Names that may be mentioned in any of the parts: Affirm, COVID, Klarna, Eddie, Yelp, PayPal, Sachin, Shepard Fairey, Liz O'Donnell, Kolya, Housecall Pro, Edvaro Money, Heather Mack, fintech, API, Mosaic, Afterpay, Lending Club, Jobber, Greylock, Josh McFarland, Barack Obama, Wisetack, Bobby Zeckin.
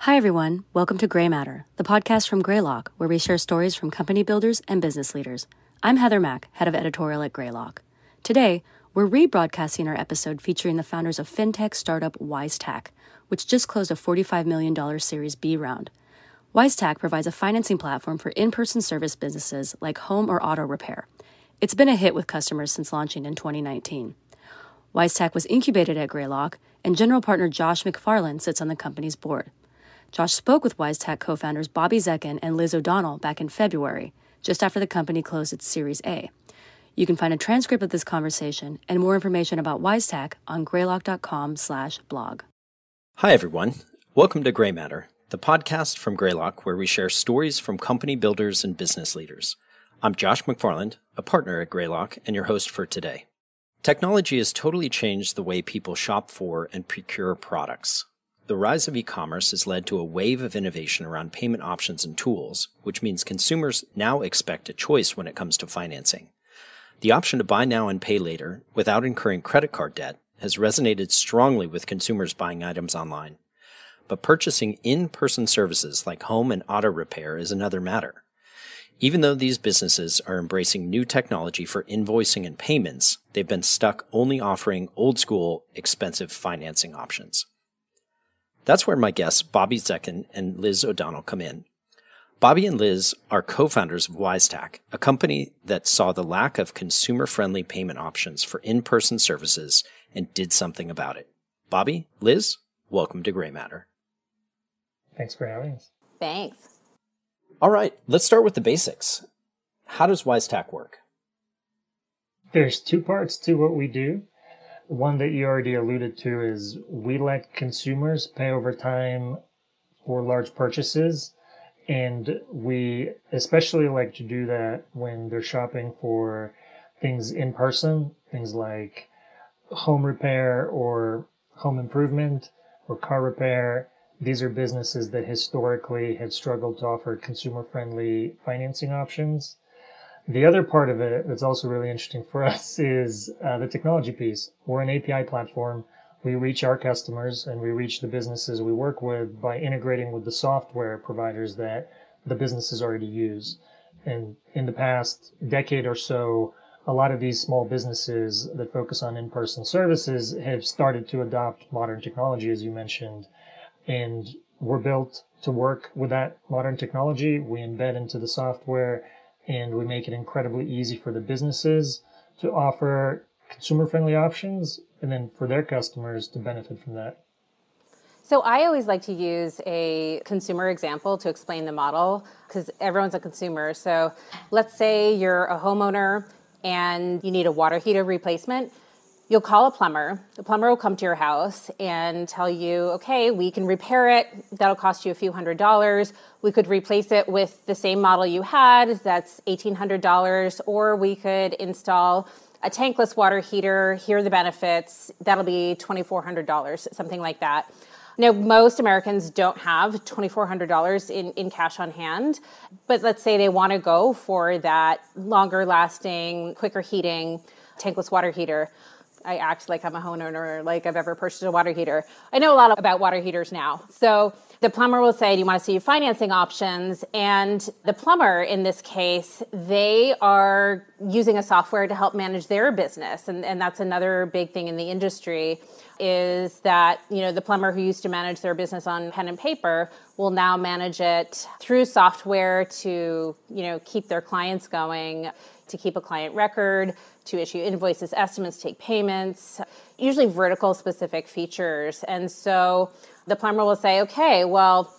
Hi, everyone. Welcome to Grey Matter, the podcast from Greylock, where we share stories from company builders and business leaders. I'm Heather Mack, head of editorial at Greylock. Today, we're rebroadcasting our episode featuring the founders of fintech startup Wisetack, which just closed a $45 million Series B round. Wisetack provides a financing platform for in-person service businesses like home or auto repair. It's been a hit with customers since launching in 2019. Wisetack was incubated at Greylock, and general partner Josh McFarland sits on the company's board. Josh spoke with Wisetack co-founders Bobby Zeckin and Liz O'Donnell back in February, just after the company closed its Series A. You can find a transcript of this conversation and more information about Wisetack on greylock.com/blog. Hi, everyone. Welcome to Grey Matter, the podcast from Greylock where we share stories from company builders and business leaders. I'm Josh McFarland, a partner at Greylock and your host for today. Technology has totally changed the way people shop for and procure products. The rise of e-commerce has led to a wave of innovation around payment options and tools, which means consumers now expect a choice when it comes to financing. The option to buy now and pay later without incurring credit card debt has resonated strongly with consumers buying items online. But purchasing in-person services like home and auto repair is another matter. Even though these businesses are embracing new technology for invoicing and payments, they've been stuck only offering old-school, expensive financing options. That's where my guests, Bobby Zeckin and Liz O'Donnell, come in. Bobby and Liz are co-founders of Wisetack, a company that saw the lack of consumer-friendly payment options for in-person services and did something about it. Bobby, Liz, welcome to Grey Matter. Thanks for having us. Thanks. All right, let's start with the basics. How does Wisetack work? There's two parts to what we do. One that you already alluded to is we let consumers pay over time for large purchases, and we especially like to do that when they're shopping for things in person, things like home repair or home improvement or car repair. These are businesses that historically have struggled to offer consumer-friendly financing options. The other part of it that's also really interesting for us is the technology piece. We're an API platform. We reach our customers and we reach the businesses we work with by integrating with the software providers that the businesses already use. And in the past decade or so, a lot of these small businesses that focus on in-person services have started to adopt modern technology, as you mentioned. And we're built to work with that modern technology. We embed into the software, and we make it incredibly easy for the businesses to offer consumer-friendly options and then for their customers to benefit from that. So I always like to use a consumer example to explain the model because everyone's a consumer. So let's say you're a homeowner and you need a water heater replacement. You'll call a plumber. The plumber will come to your house and tell you, okay, we can repair it. That'll cost you a few $100s. We could replace it with the same model you had. That's $1,800. Or we could install a tankless water heater. Here are the benefits. That'll be $2,400, something like that. Now, most Americans don't have $2,400 in cash on hand, but let's say they want to go for that longer lasting, quicker heating, tankless water heater. I act like I'm a homeowner, like I've ever purchased a water heater. I know a lot about water heaters now. So the plumber will say, do you want to see your financing options? And the plumber, in this case, they are using a software to help manage their business. And that's another big thing in the industry is that, you know, the plumber who used to manage their business on pen and paper will now manage it through software to, you know, keep their clients going, to keep a client record, to issue invoices, estimates, take payments, usually vertical specific features. And so the plumber will say, okay, well,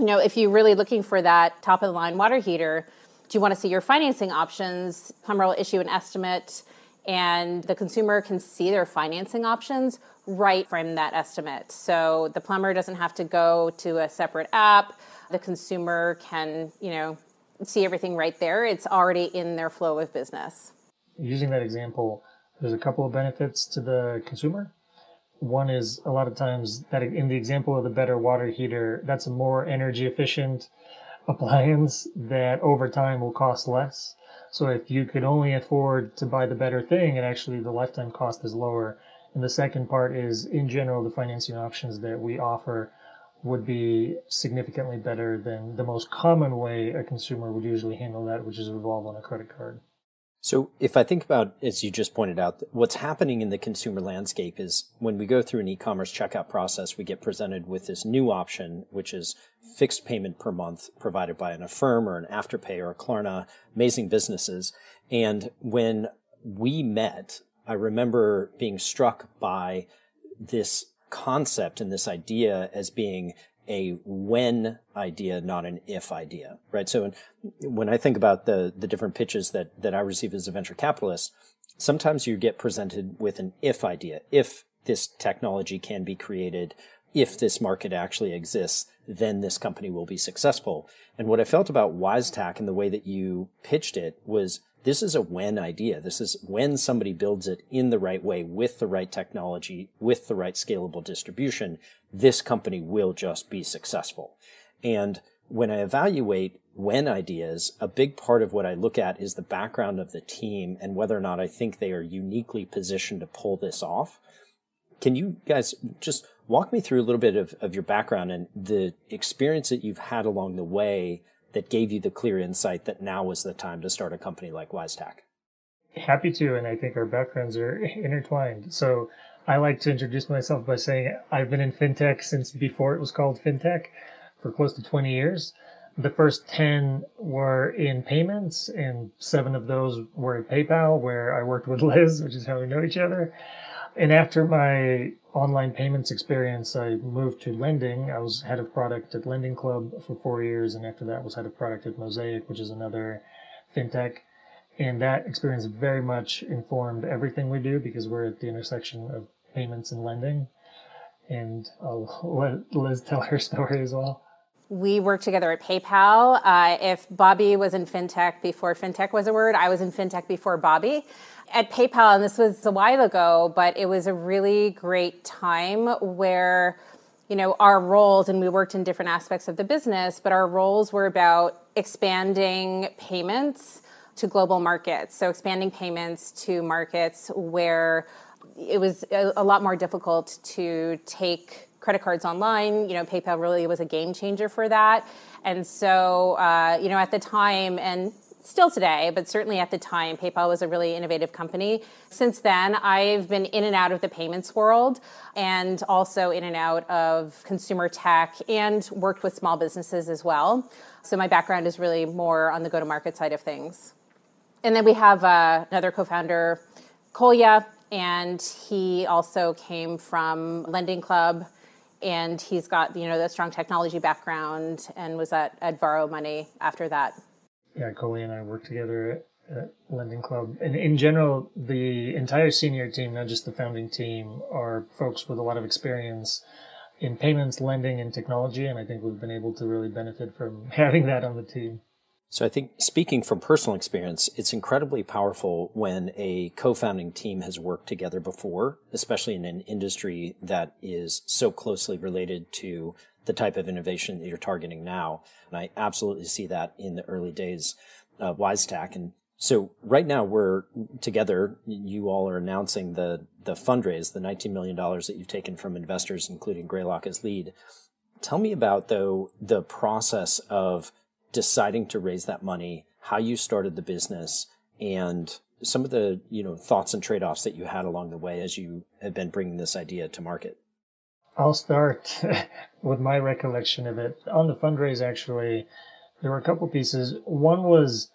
you know, if you're really looking for that top of the line water heater, do you want to see your financing options? Plumber will issue an estimate and the consumer can see their financing options right from that estimate. So the plumber doesn't have to go to a separate app. The consumer can, you know, see everything right there. It's already in their flow of business. Using that example, there's a couple of benefits to the consumer. One is a lot of times that in the example of the better water heater, that's a more energy efficient appliance that over time will cost less. So if you could only afford to buy the better thing, and actually the lifetime cost is lower. And the second part is, in general, the financing options that we offer would be significantly better than the most common way a consumer would usually handle that, which is revolve on a credit card. So if I think about, as you just pointed out, what's happening in the consumer landscape is when we go through an e-commerce checkout process, we get presented with this new option, which is fixed payment per month provided by an Affirm or an Afterpay or a Klarna, amazing businesses. And when we met, I remember being struck by this concept and this idea as being a when idea, not an if idea, right? So when I think about the different pitches that I receive as a venture capitalist, sometimes you get presented with an if idea. If this technology can be created, if this market actually exists, then this company will be successful. And what I felt about Wisetack and the way that you pitched it was, this is a when idea. This is when somebody builds it in the right way, with the right technology, with the right scalable distribution, this company will just be successful. And when I evaluate when ideas, a big part of what I look at is the background of the team and whether or not I think they are uniquely positioned to pull this off. Can you guys just walk me through a little bit of your background and the experience that you've had along the way that gave you the clear insight that now was the time to start a company like Wisetack? Happy to, and I think our backgrounds are intertwined. So I like to introduce myself by saying I've been in fintech since before it was called fintech for close to 20 years. The first 10 were in payments, and 7 of those were at PayPal, where I worked with Liz, which is how we know each other. And after my online payments experience, I moved to lending. I was head of product at Lending Club for 4 years, and after that was head of product at Mosaic, which is another fintech. And that experience very much informed everything we do, because we're at the intersection of payments and lending. And I'll let Liz tell her story as well. We worked together at PayPal. If Bobby was in fintech before fintech was a word, I was in fintech before Bobby. At PayPal, and this was a while ago, but it was a really great time where, you know, our roles, and we worked in different aspects of the business, but our roles were about expanding payments to global markets. So expanding payments to markets where it was a lot more difficult to take credit cards online. You know, PayPal really was a game changer for that. And so, you know, at the time, and still today, but certainly at the time, PayPal was a really innovative company. Since then, I've been in and out of the payments world and also in and out of consumer tech, and worked with small businesses as well. So my background is really more on the go-to-market side of things. And then we have another co-founder, Kolya, and he also came from Lending Club, and he's got, you know, the strong technology background, and was at Edvaro Money after that. Yeah, Kolya and I worked together at Lending Club. And in general, the entire senior team, not just the founding team, are folks with a lot of experience in payments, lending, and technology. And I think we've been able to really benefit from having that on the team. So I think, speaking from personal experience, it's incredibly powerful when a co-founding team has worked together before, especially in an industry that is so closely related to the type of innovation that you're targeting now. And I absolutely see that in the early days of Wisetack. And so right now we're together. You all are announcing the fundraise, the $19 million that you've taken from investors, including Greylock as lead. Tell me about, though, the process of deciding to raise that money, how you started the business, and some of the, you know, thoughts and trade-offs that you had along the way as you have been bringing this idea to market. I'll start with my recollection of it. On the fundraise, actually, there were a couple pieces. One was,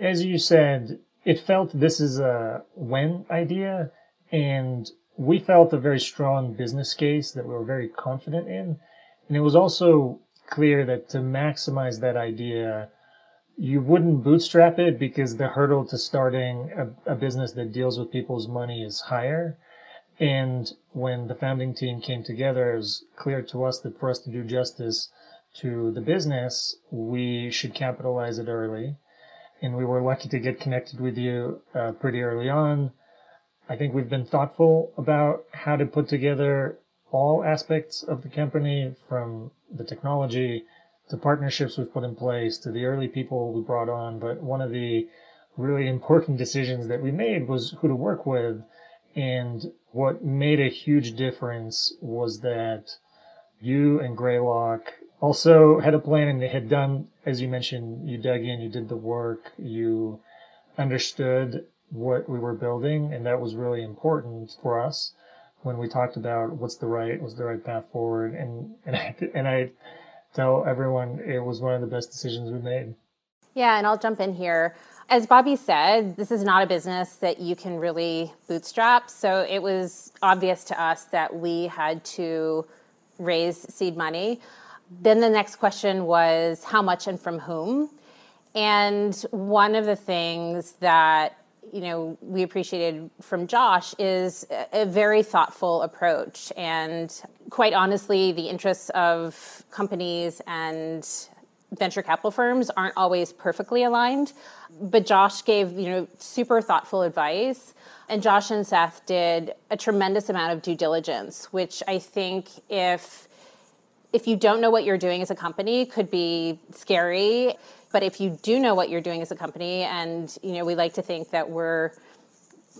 as you said, it felt this is a when idea, and we felt a very strong business case that we were very confident in. And it was also clear that to maximize that idea, you wouldn't bootstrap it because the hurdle to starting a business that deals with people's money is higher. And when the founding team came together, it was clear to us that for us to do justice to the business, we should capitalize it early. And we were lucky to get connected with you pretty early on. I think we've been thoughtful about how to put together all aspects of the company, from the technology to partnerships we've put in place to the early people we brought on. But one of the really important decisions that we made was who to work with. And what made a huge difference was that you and Greylock also had a plan and had done, as you mentioned, you dug in, you did the work, you understood what we were building. And that was really important for us when we talked about what's the right path forward. And I tell everyone it was one of the best decisions we made. Yeah, and I'll jump in here. As Bobby said, this is not a business that you can really bootstrap. So it was obvious to us that we had to raise seed money. Then the next question was how much and from whom. And one of the things that we appreciated from Josh is a very thoughtful approach. And quite honestly, the interests of companies and venture capital firms aren't always perfectly aligned, but Josh gave, super thoughtful advice. And Josh and Seth did a tremendous amount of due diligence, which I think if you don't know what you're doing as a company could be scary. But if you do know what you're doing as a company, and, we like to think that we're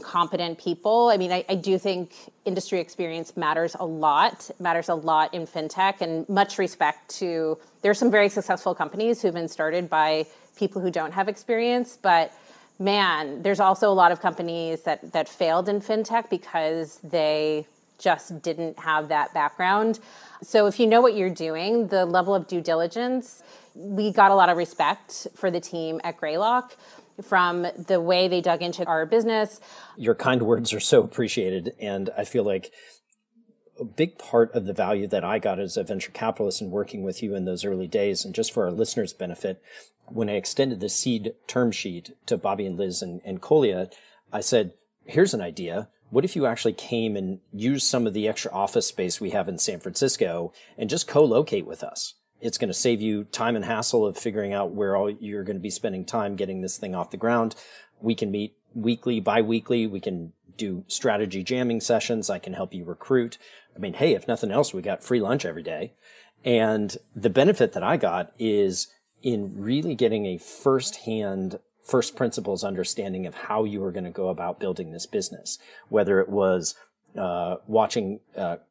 competent people. I do think industry experience matters a lot in fintech, and much respect to, there are some very successful companies who've been started by people who don't have experience, but man, there's also a lot of companies that failed in fintech because they just didn't have that background. So if you know what you're doing, the level of due diligence, we got a lot of respect for the team at Greylock, from the way they dug into our business. Your kind words are so appreciated. And I feel like a big part of the value that I got as a venture capitalist in working with you in those early days, and just for our listeners' benefit, when I extended the seed term sheet to Bobby and Liz and Kolya, I said, here's an idea. What if you actually came and used some of the extra office space we have in San Francisco and just co-locate with us? It's going to save you time and hassle of figuring out where all you're going to be spending time getting this thing off the ground. We can meet weekly, bi-weekly. We can do strategy jamming sessions. I can help you recruit. Hey, if nothing else, we got free lunch every day. And the benefit that I got is in really getting a firsthand, first principles understanding of how you were going to go about building this business, whether it was watching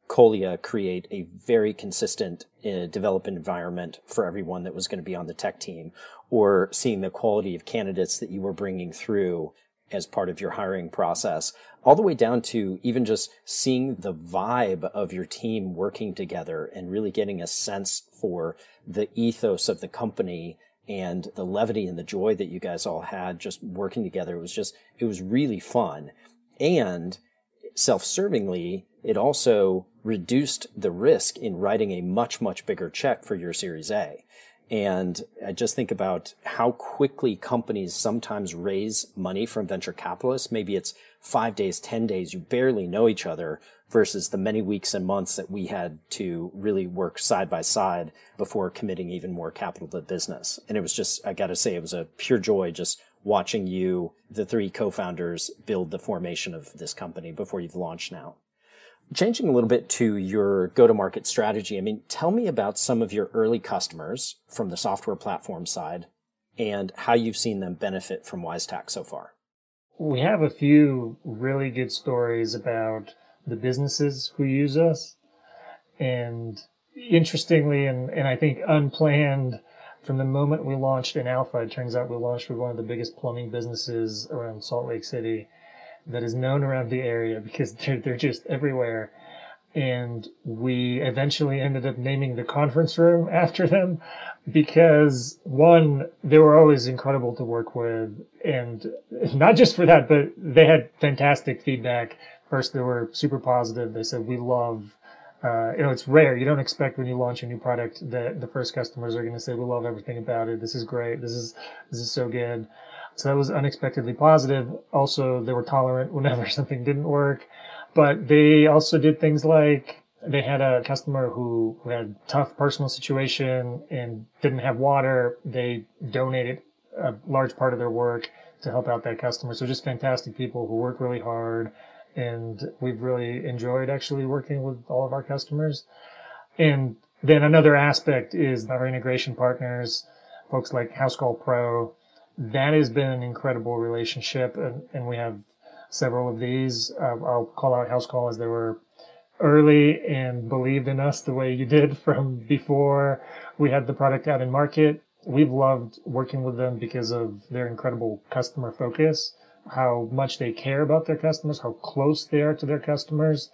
Kolya create a very consistent development environment for everyone that was going to be on the tech team, or seeing the quality of candidates that you were bringing through as part of your hiring process, all the way down to even just seeing the vibe of your team working together and really getting a sense for the ethos of the company and the levity and the joy that you guys all had just working together. It was really fun. And self-servingly, it also reduced the risk in writing a much, much bigger check for your Series A. And I just think about how quickly companies sometimes raise money from venture capitalists. Maybe it's 5 days, 10 days, you barely know each other, versus the many weeks and months that we had to really work side by side before committing even more capital to the business. And it was just, I got to say, it was a pure joy just watching you, the three co-founders, build the formation of this company before you've launched now. Changing a little bit to your go-to-market strategy, tell me about some of your early customers from the software platform side and how you've seen them benefit from Wisetack so far. We have a few really good stories about the businesses who use us. And interestingly, and I think unplanned, from the moment we launched in Alpha, it turns out we launched with one of the biggest plumbing businesses around Salt Lake City that is known around the area because they're just everywhere. And we eventually ended up naming the conference room after them because, one, they were always incredible to work with. And not just for that, but they had fantastic feedback. First, they were super positive. They said, we love you know, it's rare. You don't expect when you launch a new product that the first customers are going to say, we love everything about it. This is great. This is so good. So that was unexpectedly positive. Also, they were tolerant whenever something didn't work. But they also did things like they had a customer who had a tough personal situation and didn't have water. They donated a large part of their work to help out that customer. So just fantastic people who work really hard. And we've really enjoyed actually working with all of our customers. And then another aspect is our integration partners, folks like Housecall Pro. That has been an incredible relationship, and we have several of these. I'll call out Housecall as they were early and believed in us the way you did from before we had the product out in market. We've loved working with them because of their incredible customer focus, how much they care about their customers, how close they are to their customers.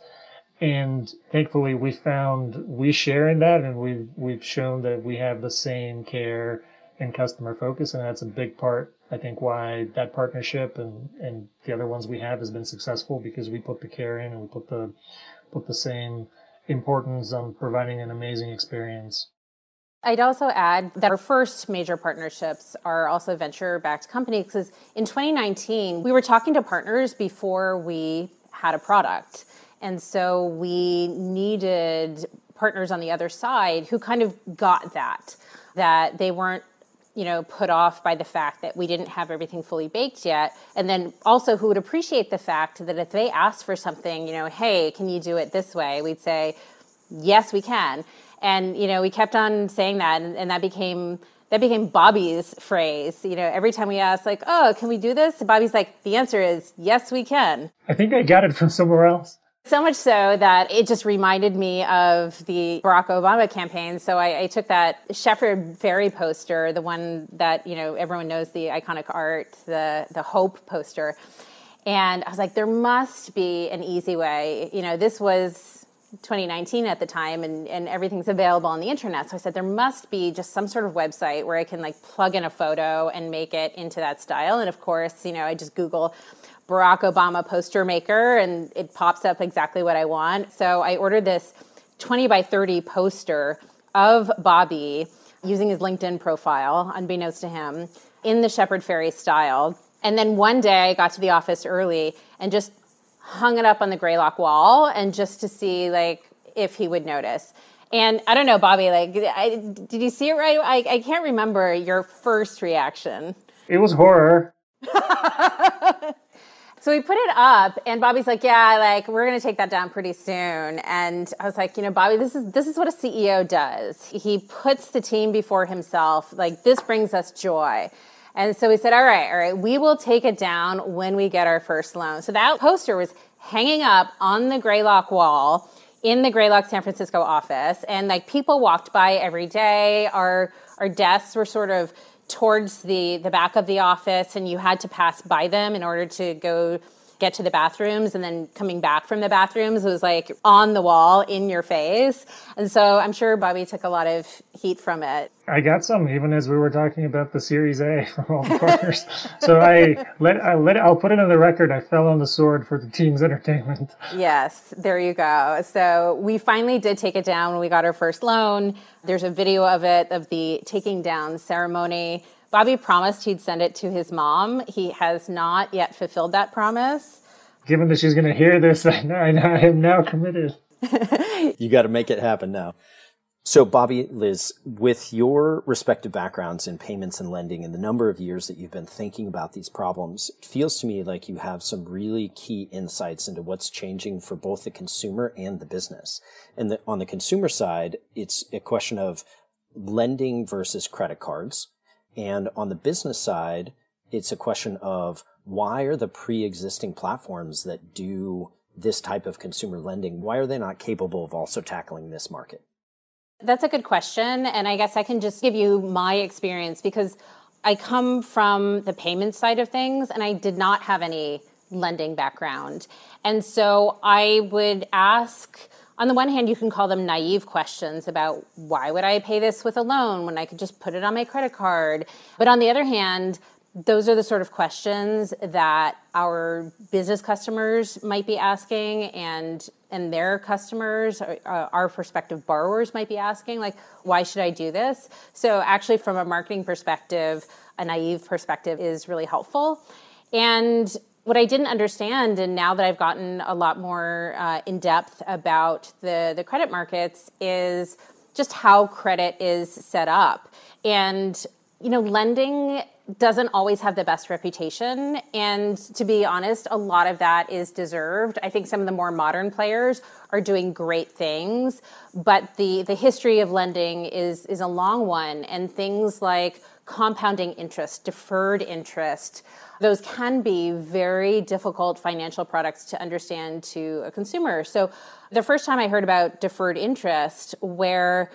And thankfully, we found we share in that, and we've shown that we have the same care and customer focus, and that's a big part, I think, why that partnership and the other ones we have has been successful, because we put the care in and we put the same importance on providing an amazing experience. I'd also add that our first major partnerships are also venture-backed companies, because in 2019, we were talking to partners before we had a product. And so we needed partners on the other side who kind of got that they weren't, you know, put off by the fact that we didn't have everything fully baked yet. And then also who would appreciate the fact that if they asked for something, you know, hey, can you do it this way? We'd say, yes, we can. And, you know, we kept on saying that, and that became Bobby's phrase. You know, every time we asked, like, oh, can we do this? Bobby's like, the answer is, yes, we can. I think I got it from somewhere else. So much so that it just reminded me of the Barack Obama campaign. So I took that Shepard Fairey poster, the one that, you know, everyone knows, the iconic art, the Hope poster. And I was like, there must be an easy way. You know, this was 2019 at the time, and everything's available on the internet. So I said, there must be just some sort of website where I can like plug in a photo and make it into that style. And of course, you know, I just Google Barack Obama poster maker, and it pops up exactly what I want. So I ordered this 20 by 30 poster of Bobby using his LinkedIn profile, unbeknownst to him, in the Shepard Fairey style. And then one day I got to the office early and just hung it up on the Greylock wall, and just to see like if he would notice. And I don't know, Bobby, like, did you see it right? I can't remember your first reaction. It was horror. So we put it up, and Bobby's like, yeah, like, we're going to take that down pretty soon. And I was like, you know, Bobby, this is what a CEO does. He puts the team before himself. Like, this brings us joy. And so we said, all right, we will take it down when we get our first loan. So that poster was hanging up on the Greylock wall in the Greylock San Francisco office. And like people walked by every day. Our desks were sort of towards the back of the office, and you had to pass by them in order to go get to the bathrooms, and then coming back from the bathrooms, it was like on the wall in your face. And so I'm sure Bobby took a lot of heat from it. I got some even as we were talking about the Series A from all the partners. So I'll put it on the record. I fell on the sword for the team's entertainment. Yes, there you go. So we finally did take it down when we got our first loan. There's a video of it, of the taking down ceremony. Bobby promised he'd send it to his mom. He has not yet fulfilled that promise. Given that she's going to hear this, I know I am now committed. You got to make it happen now. So Bobby, Liz, with your respective backgrounds in payments and lending and the number of years that you've been thinking about these problems, it feels to me like you have some really key insights into what's changing for both the consumer and the business. And on the consumer side, it's a question of lending versus credit cards. And on the business side, it's a question of why are the pre-existing platforms that do this type of consumer lending, why are they not capable of also tackling this market? That's a good question. And I guess I can just give you my experience, because I come from the payment side of things, and I did not have any lending background. And so I would ask, on the one hand, you can call them naive questions about why would I pay this with a loan when I could just put it on my credit card? But on the other hand, those are the sort of questions that our business customers might be asking, and their customers, our prospective borrowers might be asking, like, why should I do this? So actually from a marketing perspective, a naive perspective is really helpful. And what I didn't understand, and now that I've gotten a lot more in depth about the credit markets, is just how credit is set up. And, you know, lending doesn't always have the best reputation. And to be honest, a lot of that is deserved. I think some of the more modern players are doing great things, but the history of lending is a long one. And things like compounding interest, deferred interest, those can be very difficult financial products to understand to a consumer. So the first time I heard about deferred interest, where,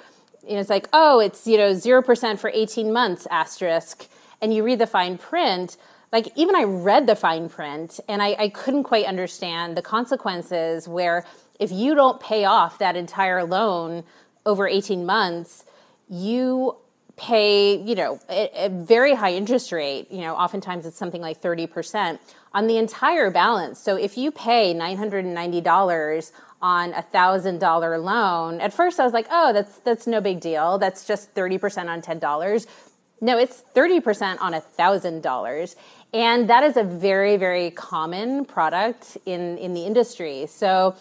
you know, it's like, oh, it's, you know, 0% for 18 months, asterisk. And you read the fine print, like even I read the fine print, and I couldn't quite understand the consequences, where if you don't pay off that entire loan over 18 months, you pay, you know, a very high interest rate, you know, oftentimes it's something like 30% on the entire balance. So if you pay $990 on $1,000 loan, at first I was like, oh, that's no big deal. That's just 30% on $10. No, it's 30% on $1,000. And that is a very, very common product in the industry. So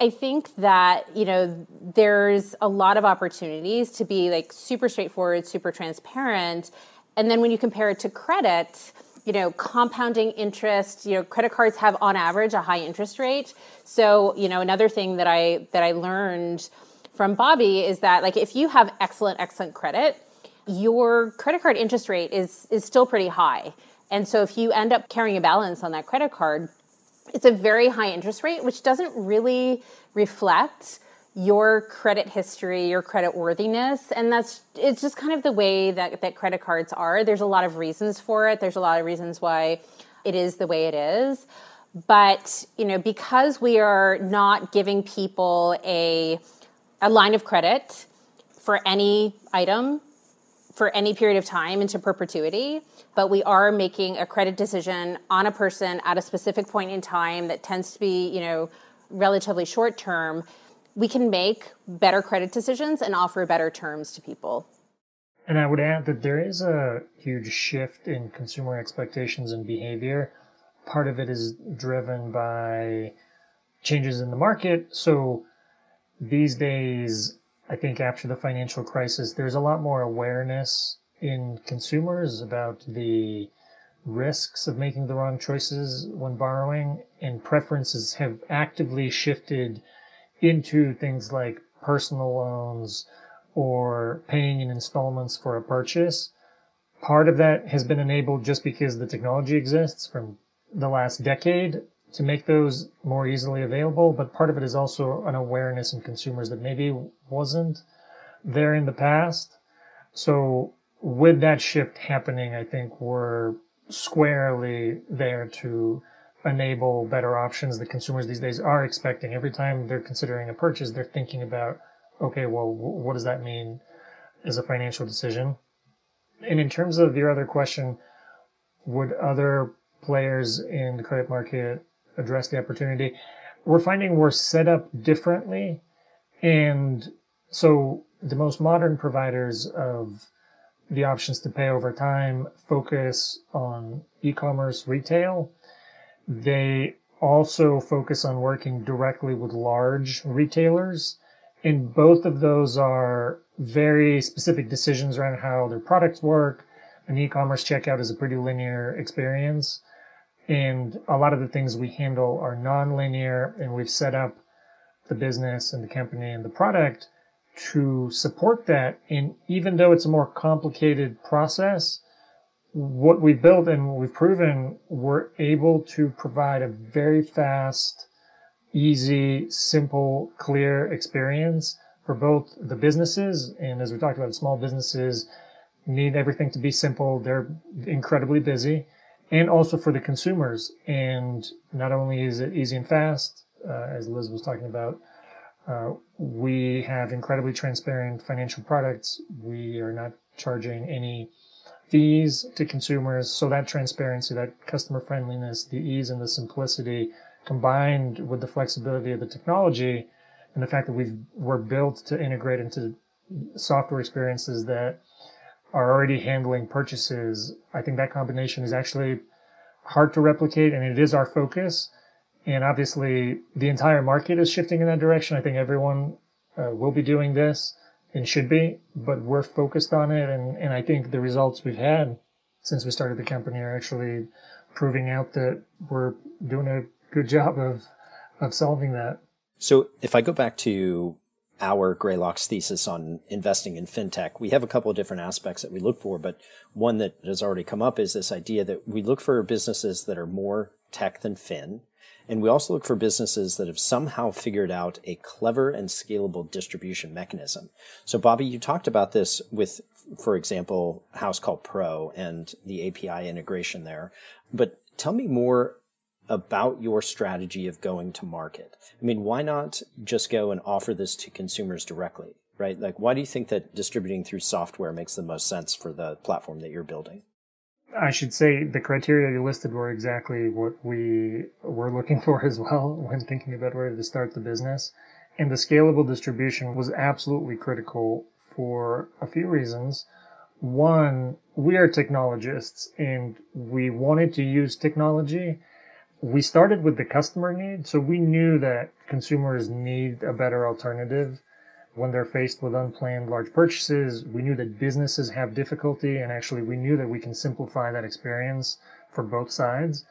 I think that, you know, there's a lot of opportunities to be like super straightforward, super transparent. And then when you compare it to credit, you know, compounding interest, you know, credit cards have on average a high interest rate. So, you know, another thing that I learned from Bobby is that, like, if you have excellent credit, your credit card interest rate is still pretty high. And so if you end up carrying a balance on that credit card, it's a very high interest rate, which doesn't really reflect your credit history, your credit worthiness. And it's just kind of the way that credit cards are. There's a lot of reasons for it. There's a lot of reasons why it is the way it is. But, you know, because we are not giving people a line of credit for any item, for any period of time into perpetuity, but we are making a credit decision on a person at a specific point in time that tends to be, you know, relatively short term, we can make better credit decisions and offer better terms to people. And I would add that there is a huge shift in consumer expectations and behavior. Part of it is driven by changes in the market. So these days, I think after the financial crisis, there's a lot more awareness in consumers about the risks of making the wrong choices when borrowing, and preferences have actively shifted into things like personal loans or paying in installments for a purchase. Part of that has been enabled just because the technology exists from the last decade to make those more easily available, but part of it is also an awareness in consumers that maybe wasn't there in the past. So with that shift happening, I think we're squarely there to enable better options that consumers these days are expecting. Every time they're considering a purchase, they're thinking about, okay, well, what does that mean as a financial decision? And in terms of your other question, would other players in the credit market address the opportunity? We're finding we're set up differently. And so the most modern providers of the options to pay over time focus on e-commerce retail. They also focus on working directly with large retailers. And both of those are very specific decisions around how their products work. An e-commerce checkout is a pretty linear experience. And a lot of the things we handle are non-linear, and we've set up the business and the company and the product to support that. And even though it's a more complicated process, what we've built and what we've proven, we're able to provide a very fast, easy, simple, clear experience for both the businesses. And as we talked about, small businesses need everything to be simple. They're incredibly busy. And also for the consumers. And not only is it easy and fast, as Liz was talking about, we have incredibly transparent financial products. We are not charging any fees to consumers. So that transparency, that customer friendliness, the ease and the simplicity combined with the flexibility of the technology and the fact that we're built to integrate into software experiences that are already handling purchases, I think that combination is actually hard to replicate, and it is our focus. And obviously, the entire market is shifting in that direction. I think everyone will be doing this and should be, but we're focused on it. And I think the results we've had since we started the company are actually proving out that we're doing a good job of solving that. So if I go back to our Greylock's thesis on investing in fintech, we have a couple of different aspects that we look for, but one that has already come up is this idea that we look for businesses that are more tech than fin, and we also look for businesses that have somehow figured out a clever and scalable distribution mechanism. So Bobby, you talked about this with, for example, Housecall Pro and the API integration there, but tell me more about your strategy of going to market. I mean, why not just go and offer this to consumers directly, right? Like, why do you think that distributing through software makes the most sense for the platform that you're building? I should say the criteria you listed were exactly what we were looking for as well when thinking about where to start the business. And the scalable distribution was absolutely critical for a few reasons. One, we are technologists and we wanted to use technology. We started with the customer need, so we knew that consumers need a better alternative when they're faced with unplanned large purchases. We knew that businesses have difficulty, and actually we knew that we can simplify that experience for both sides.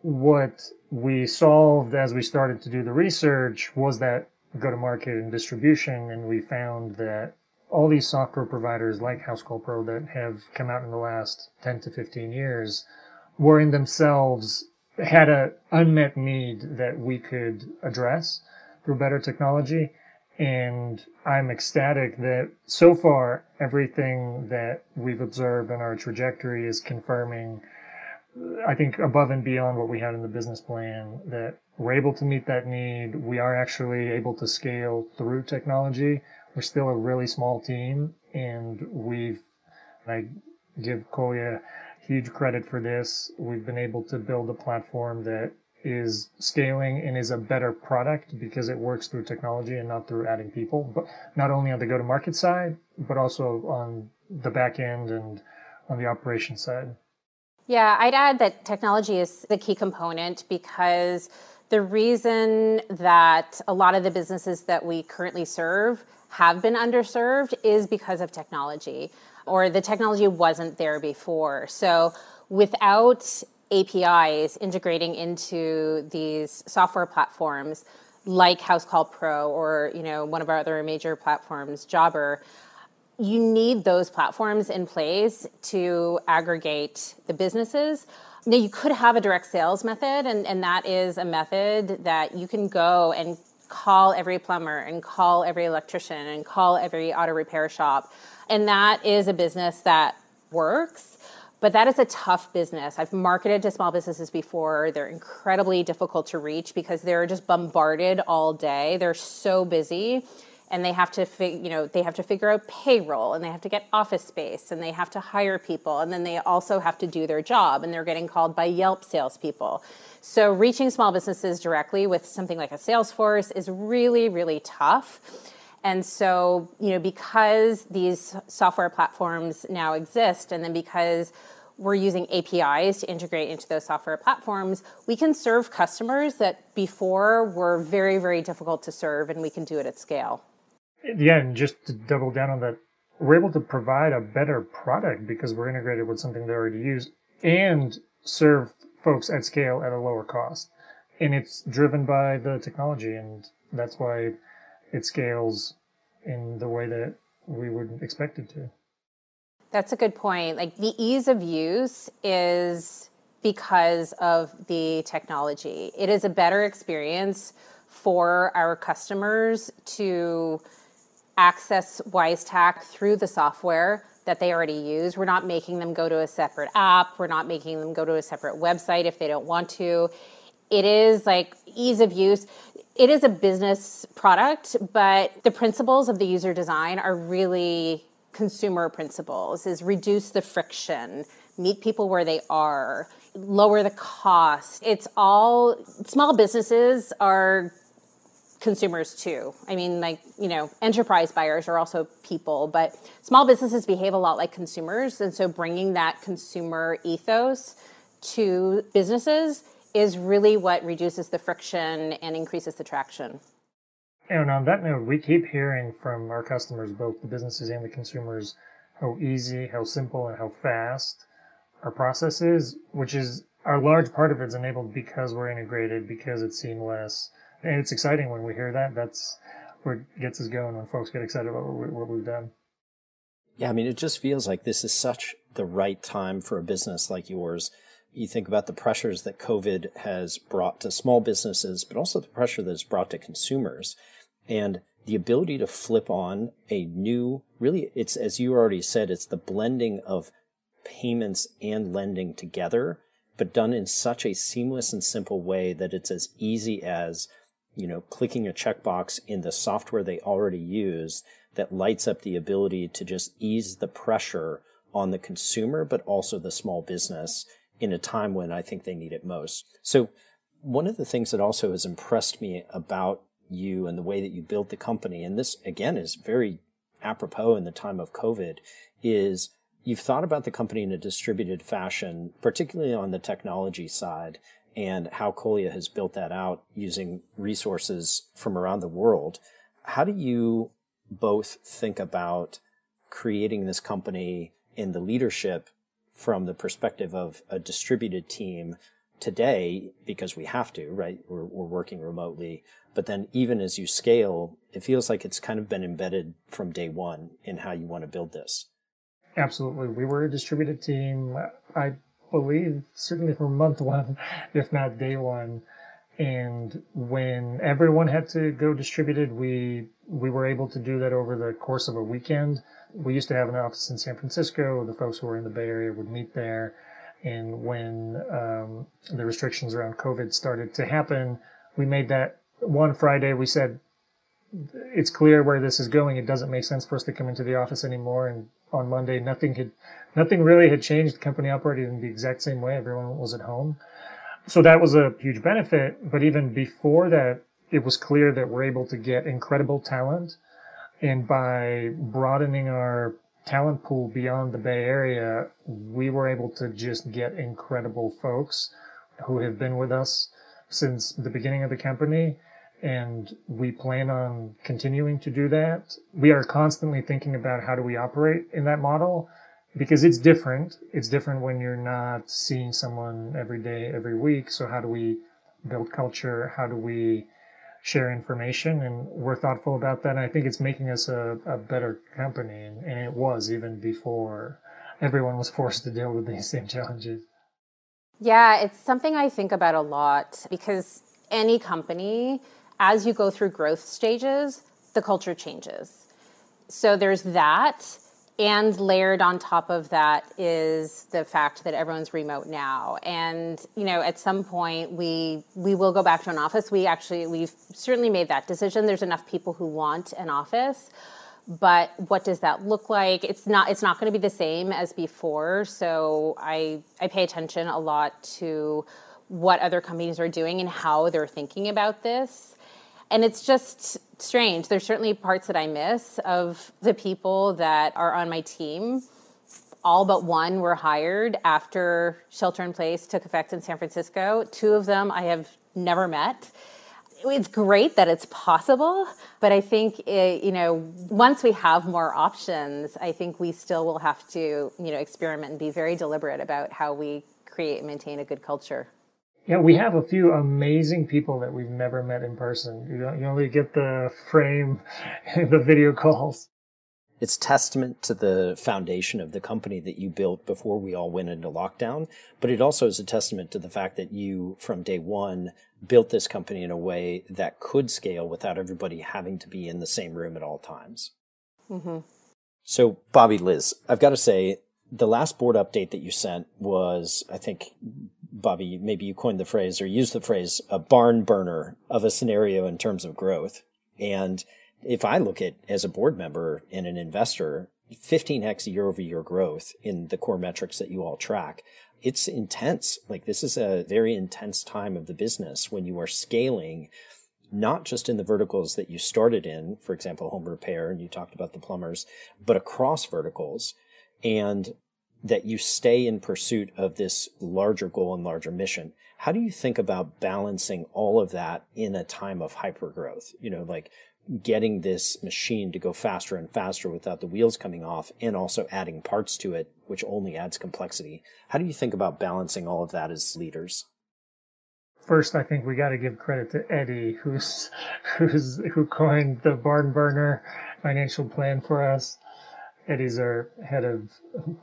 What we solved as we started to do the research was that go-to-market and distribution, and we found that all these software providers like Housecall Pro that have come out in the last 10 to 15 years were in themselves had an unmet need that we could address through better technology. And I'm ecstatic that so far everything that we've observed in our trajectory is confirming, I think, above and beyond what we had in the business plan, that we're able to meet that need. We are actually able to scale through technology. We're still a really small team, and I give Kolya huge credit for this. We've been able to build a platform that is scaling and is a better product because it works through technology and not through adding people, but not only on the go-to-market side, but also on the back end and on the operation side. Yeah, I'd add that technology is the key component, because the reason that a lot of the businesses that we currently serve have been underserved is because of technology, or the technology wasn't there before. So without APIs integrating into these software platforms like Housecall Pro or, one of our other major platforms, Jobber, you need those platforms in place to aggregate the businesses. Now, you could have a direct sales method, and that is a method that you can go and call every plumber and call every electrician and call every auto repair shop. And that is a business that works, but that is a tough business. I've marketed to small businesses before. They're incredibly difficult to reach because they're just bombarded all day. They're so busy, and they have to, they have to figure out payroll, and they have to get office space, and they have to hire people, and then they also have to do their job, and they're getting called by Yelp salespeople. So reaching small businesses directly with something like a Salesforce is really, really tough. And so, because these software platforms now exist, and then because we're using APIs to integrate into those software platforms, we can serve customers that before were very, very difficult to serve, and we can do it at scale. Yeah, and just to double down on that, we're able to provide a better product because we're integrated with something they already use and serve folks at scale at a lower cost. And it's driven by the technology, and that's why it scales in the way that we would expect it to. That's a good point. Like, the ease of use is because of the technology. It is a better experience for our customers to access Wisetack through the software that they already use. We're not making them go to a separate app. We're not making them go to a separate website if they don't want to. It is like ease of use. It is a business product, but the principles of the user design are really consumer principles is reduce the friction, meet people where they are, lower the cost. It's all, small businesses are consumers too. I mean, like, you know, enterprise buyers are also people, but small businesses behave a lot like consumers. And so bringing that consumer ethos to businesses is really what reduces the friction and increases the traction. And on that note, we keep hearing from our customers, both the businesses and the consumers, how easy, how simple, and how fast our process is, which is a large part of it's enabled because we're integrated, because it's seamless. And it's exciting when we hear that. That's what gets us going, when folks get excited about what we've done. Yeah, I mean, it just feels like this is such the right time for a business like yours. You think about the pressures that COVID has brought to small businesses, but also the pressure that it's brought to consumers. And the ability to flip on a new, really, it's, as you already said, it's the blending of payments and lending together, but done in such a seamless and simple way that it's as easy as, you know, clicking a checkbox in the software they already use that lights up the ability to just ease the pressure on the consumer, but also the small business in a time when I think they need it most. So one of the things that also has impressed me about you and the way that you built the company, and this again is very apropos in the time of COVID, is you've thought about the company in a distributed fashion, particularly on the technology side, and how Kolya has built that out using resources from around the world. How do you both think about creating this company and the leadership from the perspective of a distributed team today, because we have to, right? We're working remotely. But then even as you scale, it feels like it's kind of been embedded from day one in how you want to build this. Absolutely. We were a distributed team, I believe, certainly from month one, if not day one. And when everyone had to go distributed, we were able to do that over the course of a weekend. We used to have an office in San Francisco. The folks who were in the Bay Area would meet there. And when the restrictions around COVID started to happen, we made that one Friday. We said, it's clear where this is going. It doesn't make sense for us to come into the office anymore. And on Monday, nothing really had changed. The company operated in the exact same way. Everyone was at home. So that was a huge benefit. But even before that, it was clear that we're able to get incredible talent. And by broadening our talent pool beyond the Bay Area, we were able to just get incredible folks who have been with us since the beginning of the company. And we plan on continuing to do that. We are constantly thinking about how do we operate in that model, because it's different. It's different when you're not seeing someone every day, every week. So how do we build culture? How do we share information? And we're thoughtful about that. And I think it's making us a better company. And it was even before everyone was forced to deal with these same challenges. Yeah, it's something I think about a lot, because any company, as you go through growth stages, the culture changes. So there's that. And layered on top of that is the fact that everyone's remote now. And, you know, at some point we will go back to an office. We've certainly made that decision. There's enough people who want an office, but what does that look like? It's not going to be the same as before. So I pay attention a lot to what other companies are doing and how they're thinking about this. And it's just strange. There's certainly parts that I miss of the people that are on my team. All but one were hired after shelter in place took effect in San Francisco. Two of them I have never met. It's great that it's possible, but I think, once we have more options, I think we still will have to, experiment and be very deliberate about how we create and maintain a good culture. Yeah, we have a few amazing people that we've never met in person. You only get the frame and the video calls. It's testament to the foundation of the company that you built before we all went into lockdown, but it also is a testament to the fact that you, from day one, built this company in a way that could scale without everybody having to be in the same room at all times. Mm-hmm. So, Bobby, Liz, I've got to say, the last board update that you sent was, I think, Bobby, maybe you coined the phrase or used the phrase, a barn burner of a scenario in terms of growth. And if I look at as a board member and an investor, 15x year-over-year growth in the core metrics that you all track. It's intense. Like, this is a very intense time of the business when you are scaling, not just in the verticals that you started in, for example, home repair, and you talked about the plumbers, but across verticals, and that you stay in pursuit of this larger goal and larger mission. How do you think about balancing all of that in a time of hypergrowth? You know, like getting this machine to go faster and faster without the wheels coming off, and also adding parts to it, which only adds complexity. How do you think about balancing all of that as leaders? First, I think we got to give credit to Eddie, who coined the barn burner financial plan for us. Eddie's our head of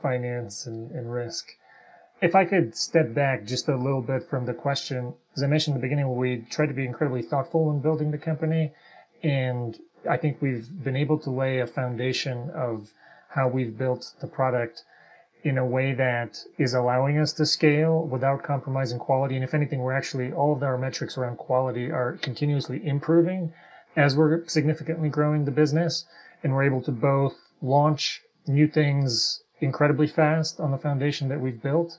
finance and risk. If I could step back just a little bit from the question, as I mentioned in the beginning, we tried to be incredibly thoughtful in building the company, and I think we've been able to lay a foundation of how we've built the product in a way that is allowing us to scale without compromising quality. And if anything, we're actually, all of our metrics around quality are continuously improving as we're significantly growing the business, and we're able to both launch new things incredibly fast on the foundation that we've built.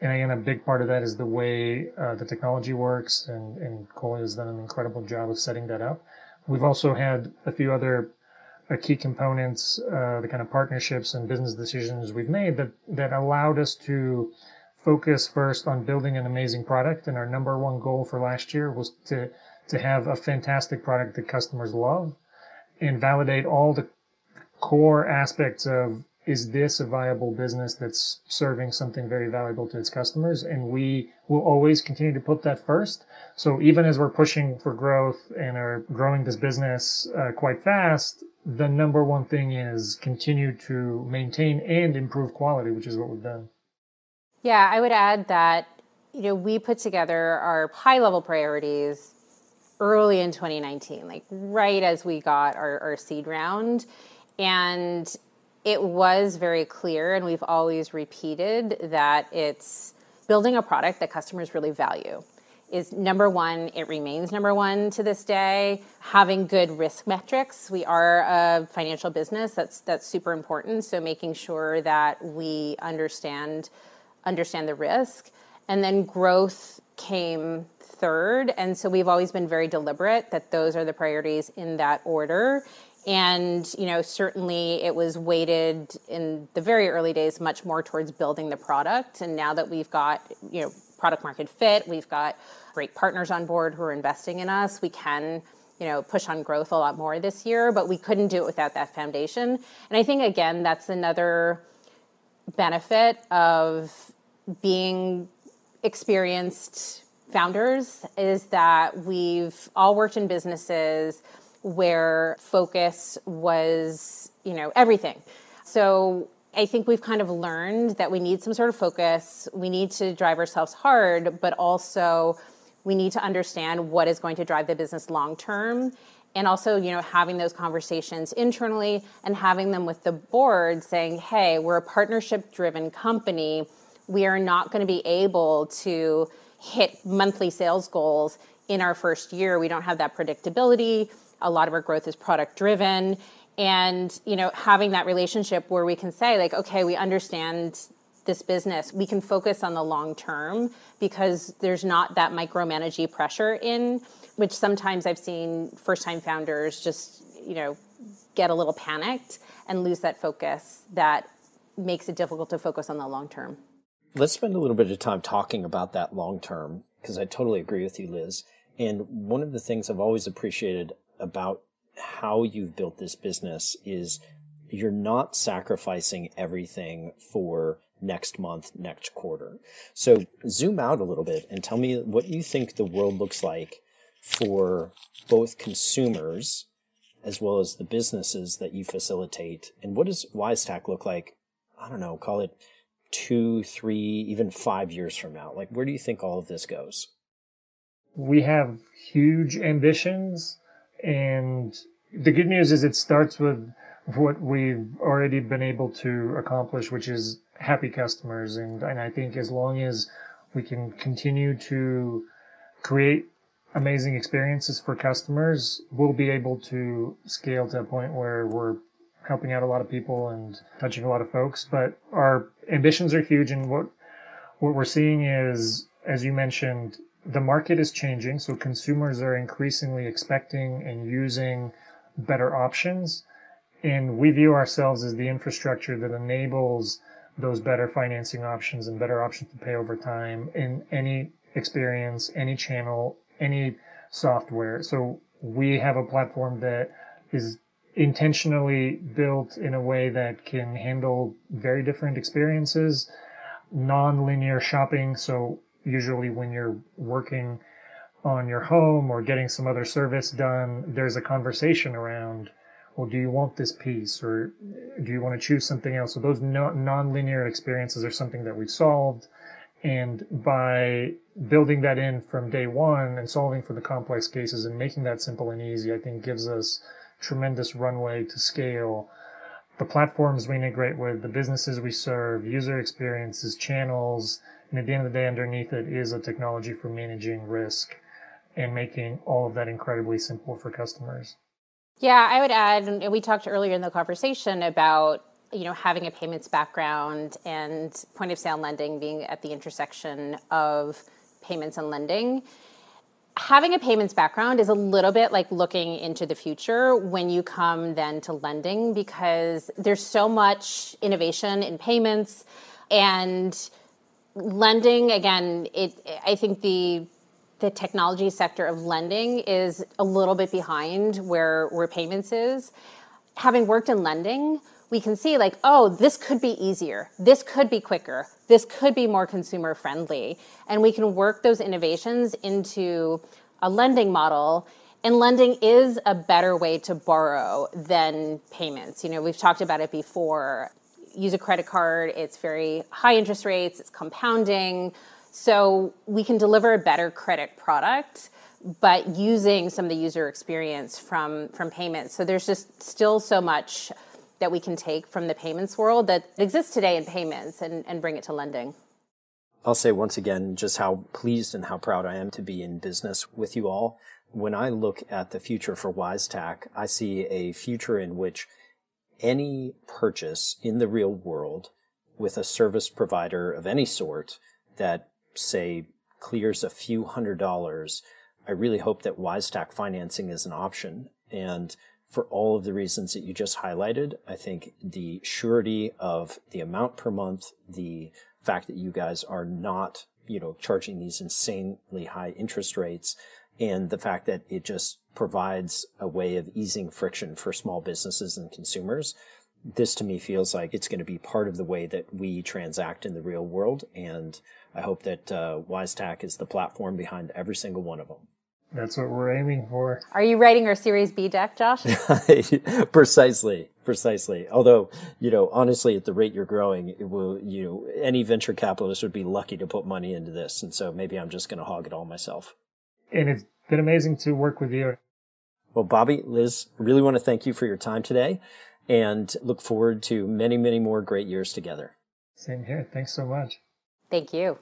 And again, a big part of that is the way the technology works, and Kolya has done an incredible job of setting that up. We've also had a few other key components, the kind of partnerships and business decisions we've made that allowed us to focus first on building an amazing product. And our number one goal for last year was to have a fantastic product that customers love, and validate all the core aspects of, is this a viable business that's serving something very valuable to its customers? And we will always continue to put that first. So even as we're pushing for growth and are growing this business quite fast, the number one thing is continue to maintain and improve quality, which is what we've done. Yeah, I would add that, you know, we put together our high-level priorities early in 2019, like right as we got our seed round. And it was very clear, and we've always repeated that it's building a product that customers really value is number one. It remains number one to this day. Having good risk metrics. We are a financial business. That's super important. So making sure that we understand the risk. And then growth came third. And so we've always been very deliberate that those are the priorities in that order. And, you know, certainly it was weighted in the very early days much more towards building the product. And now that we've got, you know, product market fit, we've got great partners on board who are investing in us, we can, you know, push on growth a lot more this year, but we couldn't do it without that foundation. And I think, again, that's another benefit of being experienced founders, is that we've all worked in businesses where focus was, you know, everything. So I think we've kind of learned that we need some sort of focus. We need to drive ourselves hard, but also we need to understand what is going to drive the business long term. And also, you know, having those conversations internally and having them with the board, saying, hey, we're a partnership driven company. We are not going to be able to hit monthly sales goals in our first year. We don't have that predictability. A lot of our growth is product driven. And, you know, having that relationship where we can say, like, okay, we understand this business. We can focus on the long term, because there's not that micromanaging pressure in, which sometimes I've seen first-time founders just, you know, get a little panicked and lose that focus that makes it difficult to focus on the long term. Let's spend a little bit of time talking about that long term, because I totally agree with you, Liz. And one of the things I've always appreciated about how you've built this business is you're not sacrificing everything for next month, next quarter. So zoom out a little bit and tell me what you think the world looks like for both consumers as well as the businesses that you facilitate. And what does Wisetack look like? I don't know, call it 2, 3, even 5 years from now. Like, where do you think all of this goes? We have huge ambitions. And the good news is it starts with what we've already been able to accomplish, which is happy customers. And I think as long as we can continue to create amazing experiences for customers, we'll be able to scale to a point where we're helping out a lot of people and touching a lot of folks. But our ambitions are huge, and what we're seeing is, as you mentioned, the market is changing, so consumers are increasingly expecting and using better options, and we view ourselves as the infrastructure that enables those better financing options and better options to pay over time in any experience, any channel, any software. So we have a platform that is intentionally built in a way that can handle very different experiences, non-linear shopping. So usually when you're working on your home or getting some other service done, there's a conversation around, well, do you want this piece or do you want to choose something else? So those non-linear experiences are something that we've solved. And by building that in from day one and solving for the complex cases and making that simple and easy, I think gives us tremendous runway to scale. The platforms we integrate with, the businesses we serve, user experiences, channels, and at the end of the day, underneath it is a technology for managing risk and making all of that incredibly simple for customers. Yeah, I would add, and we talked earlier in the conversation about, you know, having a payments background and point of sale lending being at the intersection of payments and lending. Having a payments background is a little bit like looking into the future when you come then to lending, because there's so much innovation in payments and lending. Again, I think the technology sector of lending is a little bit behind where payments is. Having worked in lending, we can see like, oh, this could be easier. This could be quicker. This could be more consumer friendly. And we can work those innovations into a lending model. And lending is a better way to borrow than payments. You know, we've talked about it before. Use a credit card. It's very high interest rates. It's compounding. So we can deliver a better credit product, but using some of the user experience from payments. So there's just still so much that we can take from the payments world that exists today in payments and bring it to lending. I'll say once again just how pleased and how proud I am to be in business with you all. When I look at the future for Wisetack, I see a future in which any purchase in the real world with a service provider of any sort that, say, clears a few $100s, I really hope that Wisetack financing is an option. And for all of the reasons that you just highlighted, I think the surety of the amount per month, the fact that you guys are not, you know, charging these insanely high interest rates, and the fact that it just provides a way of easing friction for small businesses and consumers. This to me feels like it's going to be part of the way that we transact in the real world. And I hope that Wisetack is the platform behind every single one of them. That's what we're aiming for. Are you writing our Series B deck, Josh? Precisely. Although, you know, honestly, at the rate you're growing, it will, you know, any venture capitalist would be lucky to put money into this. And so maybe I'm just going to hog it all myself. And it's been amazing to work with you. Well, Bobby, Liz, really want to thank you for your time today and look forward to many, many more great years together. Same here. Thanks so much. Thank you.